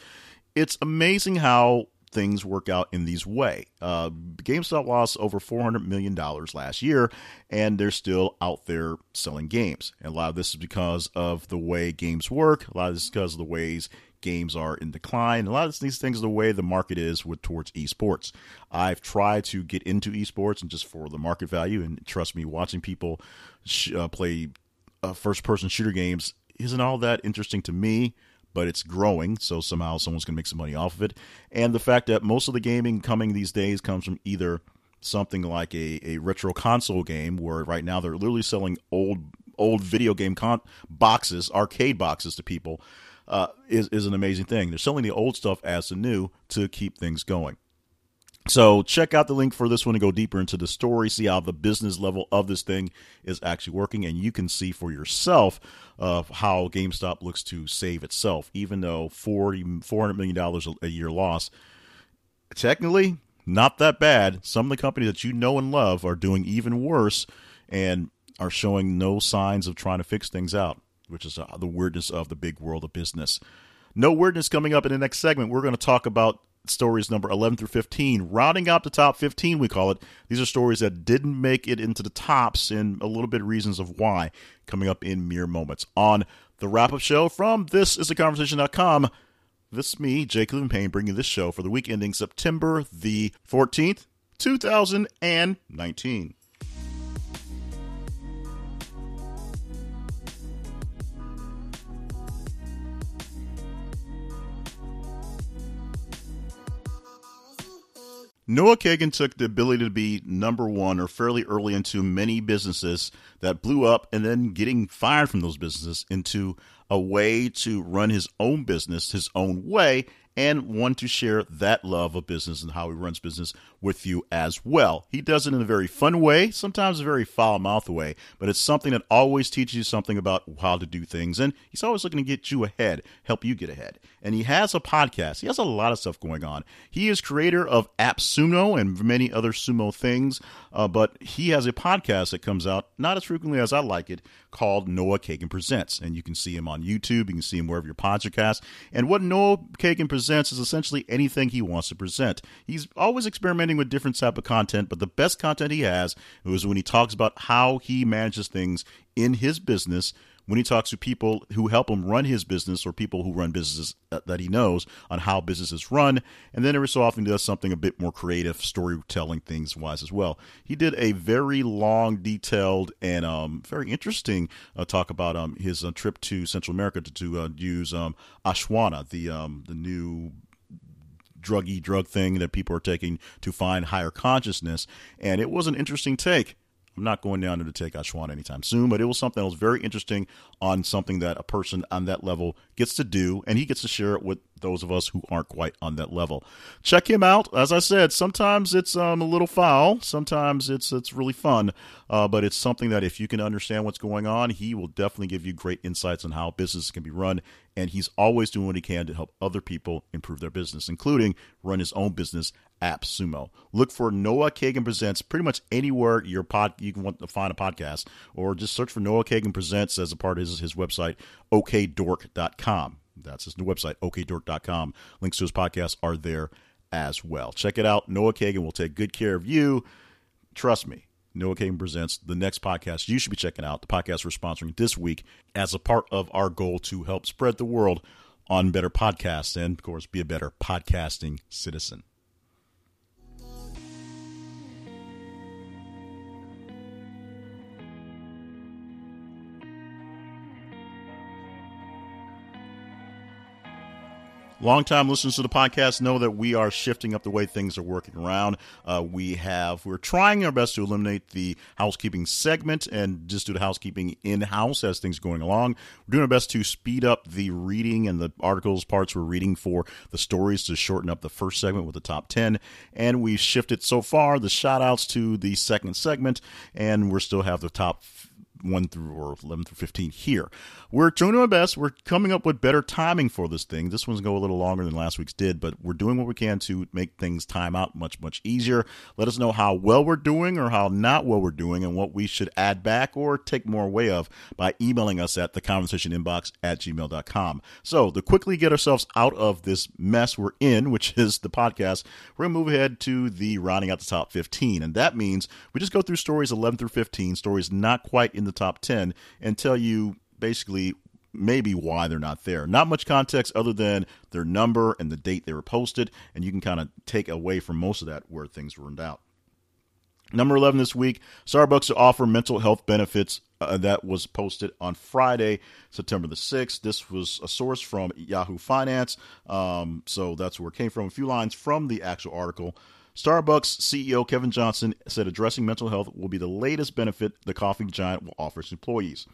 it's amazing how things work out in these way. Uh, GameStop lost over four hundred million dollars last year, and they're still out there selling games. And a lot of this is because of the way games work. A lot of this is because of the ways games are in decline. A lot of these things are the way the market is with towards esports. I've tried to get into esports and just for the market value, and trust me, watching people sh- uh, play uh, first-person shooter games isn't all that interesting to me. But it's growing, so somehow someone's going to make some money off of it. And the fact that most of the gaming coming these days comes from either something like a, a retro console game, where right now they're literally selling old old video game con- boxes, arcade boxes to people, uh, is, is an amazing thing. They're selling the old stuff as the new to keep things going. So check out the link for this one to go deeper into the story, see how the business level of this thing is actually working, and you can see for yourself of uh, how GameStop looks to save itself, even though forty, four hundred million dollars a year loss, technically not that bad. Some of the companies that you know and love are doing even worse and are showing no signs of trying to fix things out, which is uh, the weirdness of the big world of business. No weirdness coming up in the next segment. We're going to talk about stories number eleven through fifteen, rounding out the top fifteen, we call it. These are stories that didn't make it into the tops and a little bit of reasons of why, coming up in mere moments on the wrap-up show from this is the conversation dot com. This is me, Jake Levin Payne, bringing this show for the week ending September the fourteenth, two thousand nineteen. Noah Kagan took the ability to be number one or fairly early into many businesses that blew up and then getting fired from those businesses into a way to run his own business his own way and want to share that love of business and how he runs business with you as well. He does it in a very fun way, sometimes a very foul-mouthed way, but it's something that always teaches you something about how to do things, and he's always looking to get you ahead, help you get ahead. And he has a podcast. He has a lot of stuff going on. He is creator of App Sumo and many other sumo things, uh, but he has a podcast that comes out not as frequently as I like it, called Noah Kagan Presents, and you can see him on YouTube. You can see him wherever your podcasts. And what Noah Kagan Presents is essentially anything he wants to present. He's always experimenting with different type of content, but the best content he has is when he talks about how he manages things in his business, when he talks to people who help him run his business or people who run businesses that he knows on how businesses run. And then every so often he does something a bit more creative, storytelling things wise as well. He did a very long, detailed, and um, very interesting uh, talk about um, his uh, trip to Central America to, to uh, use um, ashwana, the um, the new druggy drug thing that people are taking to find higher consciousness. And it was an interesting take. I'm not going down to take ashwana anytime soon, but it was something that was very interesting on something that a person on that level gets to do, and he gets to share it with those of us who aren't quite on that level. Check him out. As I said, sometimes it's um, a little foul. Sometimes it's it's really fun, uh, but it's something that if you can understand what's going on, he will definitely give you great insights on how business can be run, and he's always doing what he can to help other people improve their business, including run his own business, App Sumo. Look for Noah Kagan Presents pretty much anywhere your pod you can want to find a podcast, or just search for Noah Kagan Presents as a part of his, his website, o k dork dot com. That's his new website, o k dork dot com. Links to his podcast are there as well. Check it out. Noah Kagan will take good care of you. Trust me. Noah Kagan Presents, the next podcast you should be checking out, the podcast we're sponsoring this week as a part of our goal to help spread the word on better podcasts and, of course, be a better podcasting citizen. Longtime listeners to the podcast know that we are shifting up the way things are working around. Uh, we have, we're trying our best to eliminate the housekeeping segment and just do the housekeeping in-house as things are going along. We're doing our best to speed up the reading and the articles parts we're reading for the stories to shorten up the first segment with the top ten. And we've shifted so far the shout-outs to the second segment, and we still have the top one through or eleven through fifteen here. We're doing our best. We're coming up with better timing for this thing. This one's go a little longer than last week's did, but we're doing what we can to make things time out much, much easier. Let us know how well we're doing or how not well we're doing and what we should add back or take more away of by emailing us at the conversation inbox at gmail dot com. So to quickly get ourselves out of this mess we're in, which is the podcast, we're going to move ahead to the rounding out the top fifteen. And that means we just go through stories eleven through fifteen, stories not quite in the top ten, and tell you basically maybe why they're not there. Not much context other than their number and the date they were posted, and you can kind of take away from most of that where things were in doubt. Number eleven this week, Starbucks to offer mental health benefits. Uh, that was posted on Friday, September the sixth. This was a source from Yahoo Finance, um, so that's where it came from. A few lines from the actual article. Starbucks C E O Kevin Johnson said addressing mental health will be the latest benefit the coffee giant will offer its employees.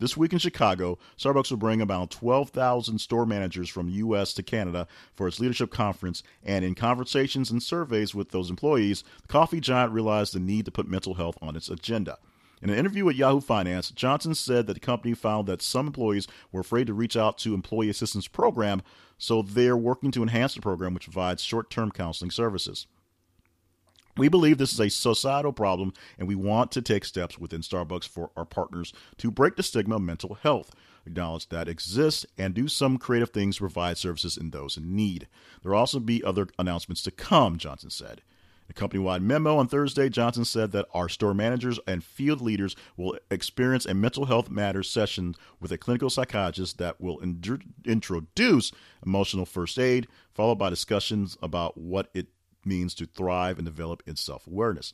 This week in Chicago, Starbucks will bring about twelve thousand store managers from the U S to Canada for its leadership conference, and in conversations and surveys with those employees, the coffee giant realized the need to put mental health on its agenda. In an interview with Yahoo Finance, Johnson said that the company found that some employees were afraid to reach out to Employee Assistance Program, so they're working to enhance the program, which provides short-term counseling services. We believe this is a societal problem, and we want to take steps within Starbucks for our partners to break the stigma of mental health, acknowledge that exists, and do some creative things to provide services in those in need. There will also be other announcements to come, Johnson said. In a company-wide memo on Thursday, Johnson said that our store managers and field leaders will experience a mental health matters session with a clinical psychologist that will ind- introduce emotional first aid, followed by discussions about what it means to thrive and develop in self-awareness.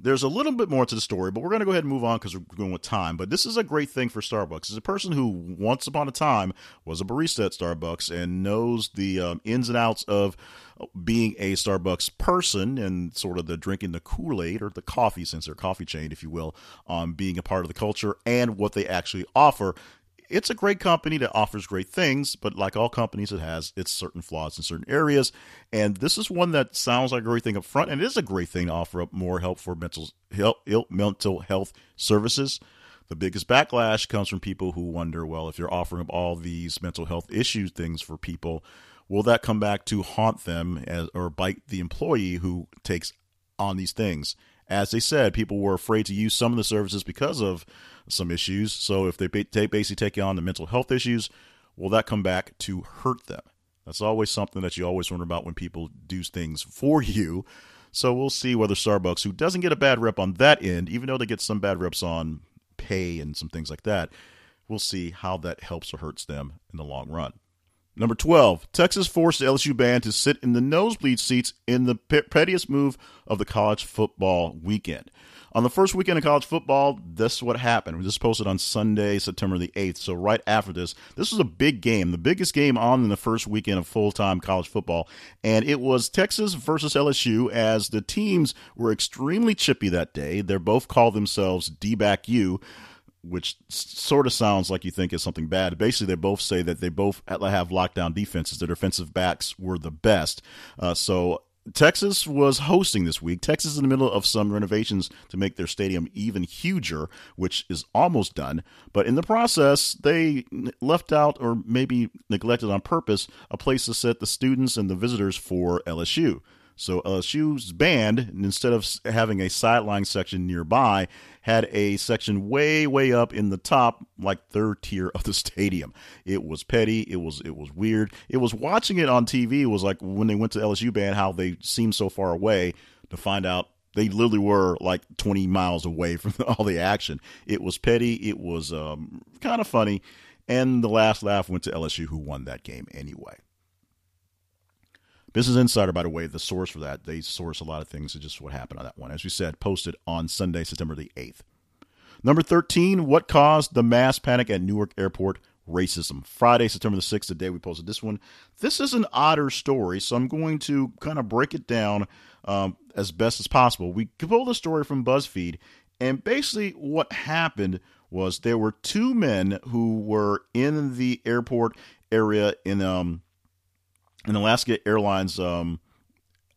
There's a little bit more to the story, but we're going to go ahead and move on because we're going with time. But this is a great thing for Starbucks. As a person who once upon a time was a barista at Starbucks and knows the um, ins and outs of being a Starbucks person and sort of the drinking the Kool-Aid or the coffee, since they're a coffee chain, if you will, um, being a part of the culture and what they actually offer, it's a great company that offers great things, but like all companies, it has its certain flaws in certain areas. And this is one that sounds like a great thing up front, and it is a great thing to offer up more help for mental health, mental health services. The biggest backlash comes from people who wonder, well, if you're offering up all these mental health issue things for people, will that come back to haunt them as, or bite the employee who takes on these things? As they said, people were afraid to use some of the services because of some issues. So if they basically take on the mental health issues, will that come back to hurt them? That's always something that you always wonder about when people do things for you. So we'll see whether Starbucks, who doesn't get a bad rep on that end, even though they get some bad reps on pay and some things like that, we'll see how that helps or hurts them in the long run. Number twelve, Texas forced the L S U band to sit in the nosebleed seats in the pettiest move of the college football weekend. On the first weekend of college football, this is what happened. This was posted on Sunday, September the eighth, so right after this. This was a big game, the biggest game on in the first weekend of full-time college football, and it was Texas versus L S U, as the teams were extremely chippy that day. They both called themselves D-back U, which sort of sounds like you think is something bad. Basically, they both say that they both have lockdown defenses. Their defensive backs were the best. Uh, so Texas was hosting this week. Texas is in the middle of some renovations to make their stadium even huger, which is almost done. But in the process, they left out or maybe neglected on purpose a place to set the students and the visitors for L S U. So L S U's band, instead of having a sideline section nearby, had a section way, way up in the top, like third tier of the stadium. It was petty. It was it was weird. It was watching it on T V. It was like when they went to L S U band, how they seemed so far away to find out they literally were like twenty miles away from all the action. It was petty. It was um, kind of funny. And the last laugh went to L S U, who won that game anyway. Business Insider, by the way, the source for that. They source a lot of things. It's just what happened on that one. As we said, posted on Sunday, September the eighth. Number thirteen, what caused the mass panic at Newark Airport? Racism. Friday, September the sixth, the day we posted this one. This is an odder story, so I'm going to kind of break it down um, as best as possible. We pulled a story from BuzzFeed, and basically what happened was there were two men who were in the airport area in um in Alaska Airlines um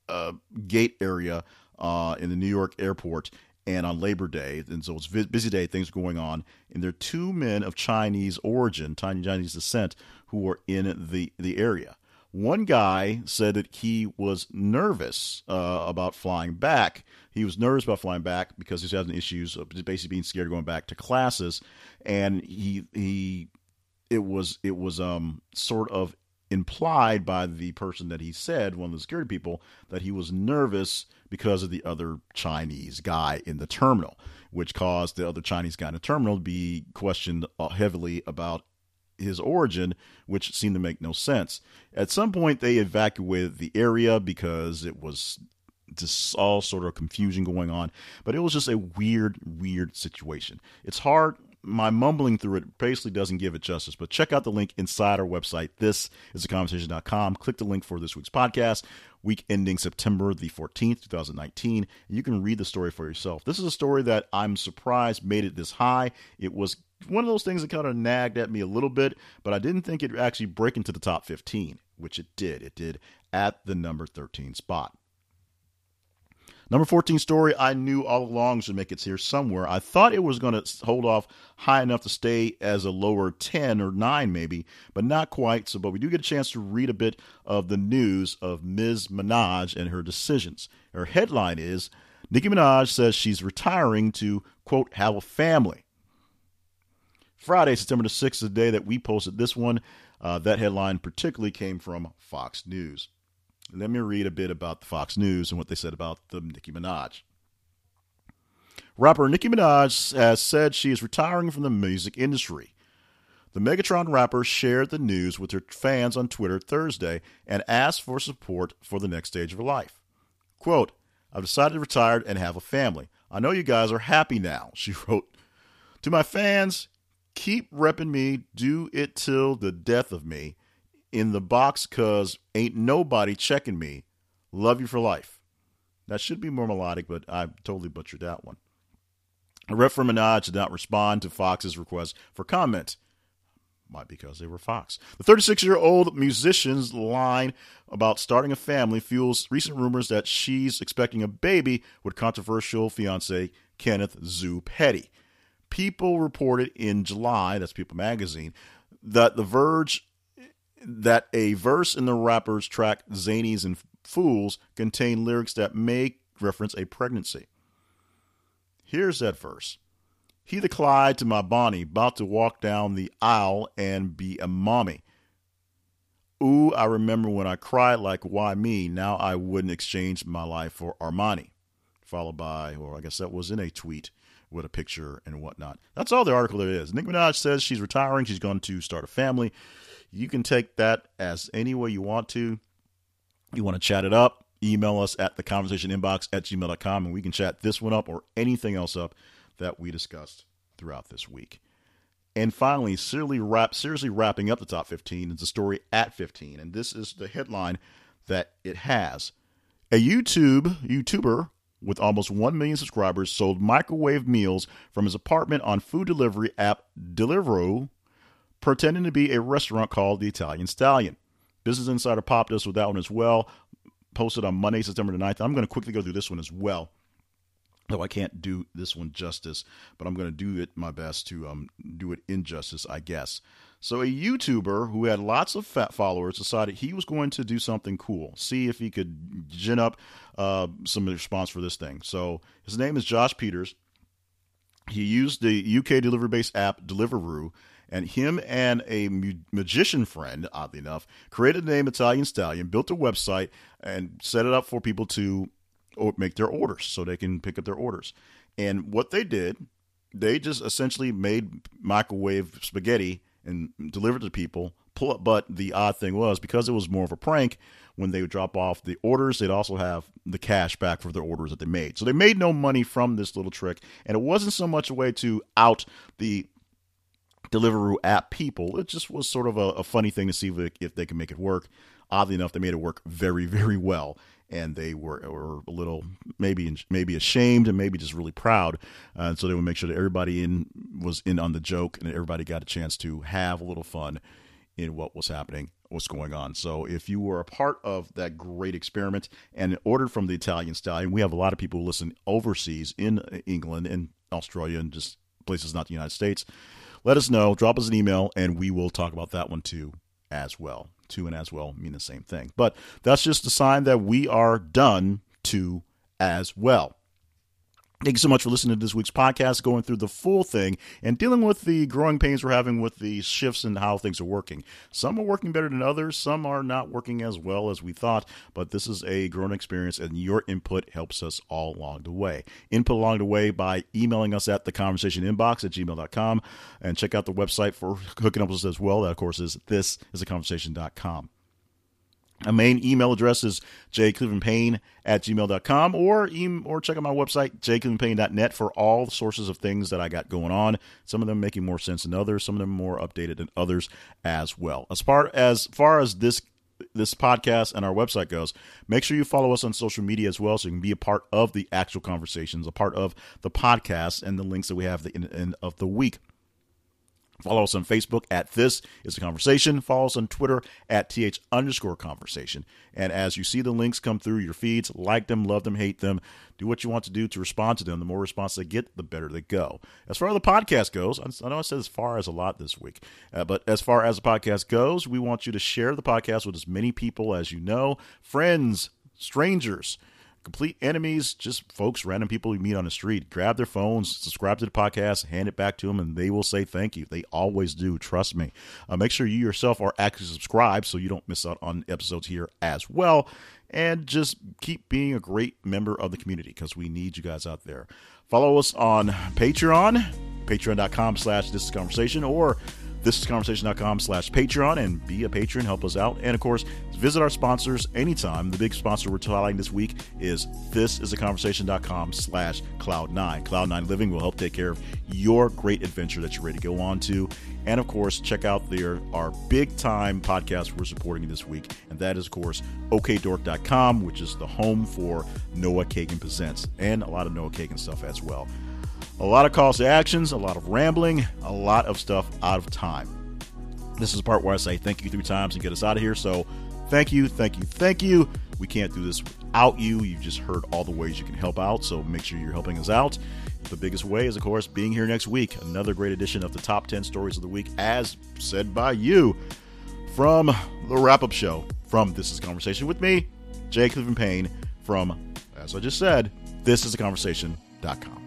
uh, gate area uh in the New York airport, and on Labor Day, and so it's a busy day, things are going on, and there are two men of Chinese origin, Chinese descent, who are in the, the area. One guy said that he was nervous uh, about flying back. He was nervous about flying back because he's having issues of basically being scared of going back to classes, and he he it was it was um sort of implied by the person that he said, one of the security people, that he was nervous because of the other Chinese guy in the terminal, which caused the other Chinese guy in the terminal to be questioned heavily about his origin, which seemed to make no sense. At some point, they evacuated the area because it was just all sort of confusion going on, but it was just a weird, weird situation. It's hard. My mumbling through it basically doesn't give it justice, but check out the link inside our website. This is the conversation dot com. Click the link for this week's podcast, week ending September the fourteenth, twenty nineteen. You can read the story for yourself. This is a story that I'm surprised made it this high. It was one of those things that kind of nagged at me a little bit, but I didn't think it actually break into the top fifteen, which it did. It did at the number thirteen spot. Number fourteen story I knew all along should make it here somewhere. I thought it was going to hold off high enough to stay as a lower ten or nine maybe, but not quite. So, but we do get a chance to read a bit of the news of Miz Minaj and her decisions. Her headline is, Nicki Minaj says she's retiring to, quote, have a family. Friday, September the sixth, the day that we posted this one. Uh, that headline particularly came from Fox News. Let me read a bit about the Fox News and what they said about the Nicki Minaj. Rapper Nicki Minaj has said she is retiring from the music industry. The Megatron rapper shared the news with her fans on Twitter Thursday and asked for support for the next stage of her life. Quote, I've decided to retire and have a family. I know you guys are happy now, she wrote. To my fans, keep repping me, do it till the death of me. In the box, cause ain't nobody checking me. Love you for life. That should be more melodic, but I totally butchered that one. A rep for Minaj did not respond to Fox's request for comment. Might be because they were Fox. The thirty-six-year-old musician's line about starting a family fuels recent rumors that she's expecting a baby with controversial fiancé Kenneth Zoo Petty. People reported in July, that's People magazine, that The Verge that a verse in the rapper's track Zanies and Fools contain lyrics that may reference a pregnancy. Here's that verse. He the Clyde to my Bonnie, about to walk down the aisle and be a mommy. Ooh, I remember when I cried like, why me? Now I wouldn't exchange my life for Armani. Followed by, or well, I guess that was in a tweet with a picture and whatnot. That's all the article there is. Nicki Minaj says she's retiring. She's going to start a family. You can take that as any way you want to. You want to chat it up, email us at the conversation inbox at gmail dot com, and we can chat this one up or anything else up that we discussed throughout this week. And finally, seriously, wrap, seriously wrapping up the top fifteen is the story at fifteen, and this is the headline that it has. A YouTube YouTuber with almost one million subscribers sold microwave meals from his apartment on food delivery app Deliveroo, pretending to be a restaurant called the Italian Stallion. Business Insider popped us with that one as well. Posted on Monday, September the ninth. I'm going to quickly go through this one as well, though I can't do this one justice, but I'm going to do it my best to um, do it injustice, I guess. So a YouTuber who had lots of fat followers decided he was going to do something cool, see if he could gin up uh, some response for this thing. So his name is Josh Peters. He used the U K delivery-based app Deliveroo, and him and a mu- magician friend, oddly enough, created the name Italian Stallion, built a website, and set it up for people to or- make their orders so they can pick up their orders. And what they did, they just essentially made microwave spaghetti and delivered to people. But the odd thing was, because it was more of a prank, when they would drop off the orders, they'd also have the cash back for the orders that they made. So they made no money from this little trick, and it wasn't so much a way to out the Deliveroo app people. It just was sort of a, a funny thing to see if they, if they can make it work. Oddly enough, they made it work very, very well. And they were, were a little maybe maybe ashamed and maybe just really proud. Uh, and so they would make sure that everybody in was in on the joke and everybody got a chance to have a little fun in what was happening, what's going on. So if you were a part of that great experiment and ordered from the Italian Stallion, we have a lot of people who listen overseas in England and Australia and just places not the United States. Let us know. Drop us an email, and we will talk about that one too as well. To and as well mean the same thing. But that's just a sign that we are done to as well. Thank you so much for listening to this week's podcast, going through the full thing and dealing with the growing pains we're having with the shifts in how things are working. Some are working better than others. Some are not working as well as we thought, but this is a growing experience and your input helps us all along the way. Input along the way by emailing us at the conversation inbox at gmail dot com and check out the website for hooking up with us as well. That, of course, is this is a conversation dot com. My main email address is j cleveland payne at gmail dot com or, em- or check out my website, j cleveland payne dot net, for all the sources of things that I got going on. Some of them making more sense than others. Some of them more updated than others as well. As far as far as this this podcast and our website goes, make sure you follow us on social media as well so you can be a part of the actual conversations, a part of the podcast, and the links that we have at the end of the week. Follow us on Facebook at This Is a Conversation. Follow us on Twitter at th underscore conversation. And as you see the links come through your feeds, like them, love them, hate them. Do what you want to do to respond to them. The more response they get, the better they go. As far as the podcast goes, I know I said as far as a lot this week, uh, but as far as the podcast goes, we want you to share the podcast with as many people as you know, friends, strangers, complete enemies, just folks, random people you meet on the street. Grab their phones, subscribe to the podcast, hand it back to them, and they will say thank you. They always do. Trust me. Uh, make sure you yourself are actually subscribed so you don't miss out on episodes here as well. And just keep being a great member of the community because we need you guys out there. Follow us on Patreon, patreon.com slash this is conversation or thisisconversation.com slash Patreon and be a patron. Help us out. And, of course, visit our sponsors anytime. The big sponsor we're highlighting this week is thisisaconversation.com slash Cloud nine. Cloud nine Living will help take care of your great adventure that you're ready to go on to. And, of course, check out their, our big-time podcast we're supporting this week, and that is, of course, o k dork dot com, which is the home for Noah Kagan Presents and a lot of Noah Kagan stuff as well. A lot of calls to actions, a lot of rambling, a lot of stuff out of time. This is the part where I say thank you three times and get us out of here. So thank you, thank you, thank you. We can't do this without you. You've just heard all the ways you can help out, so make sure you're helping us out. The biggest way is, of course, being here next week. Another great edition of the Top ten Stories of the Week, as said by you, from the wrap-up show from This Is a Conversation with me, J. Cleveland Payne, from, as I just said, this is a conversation dot com.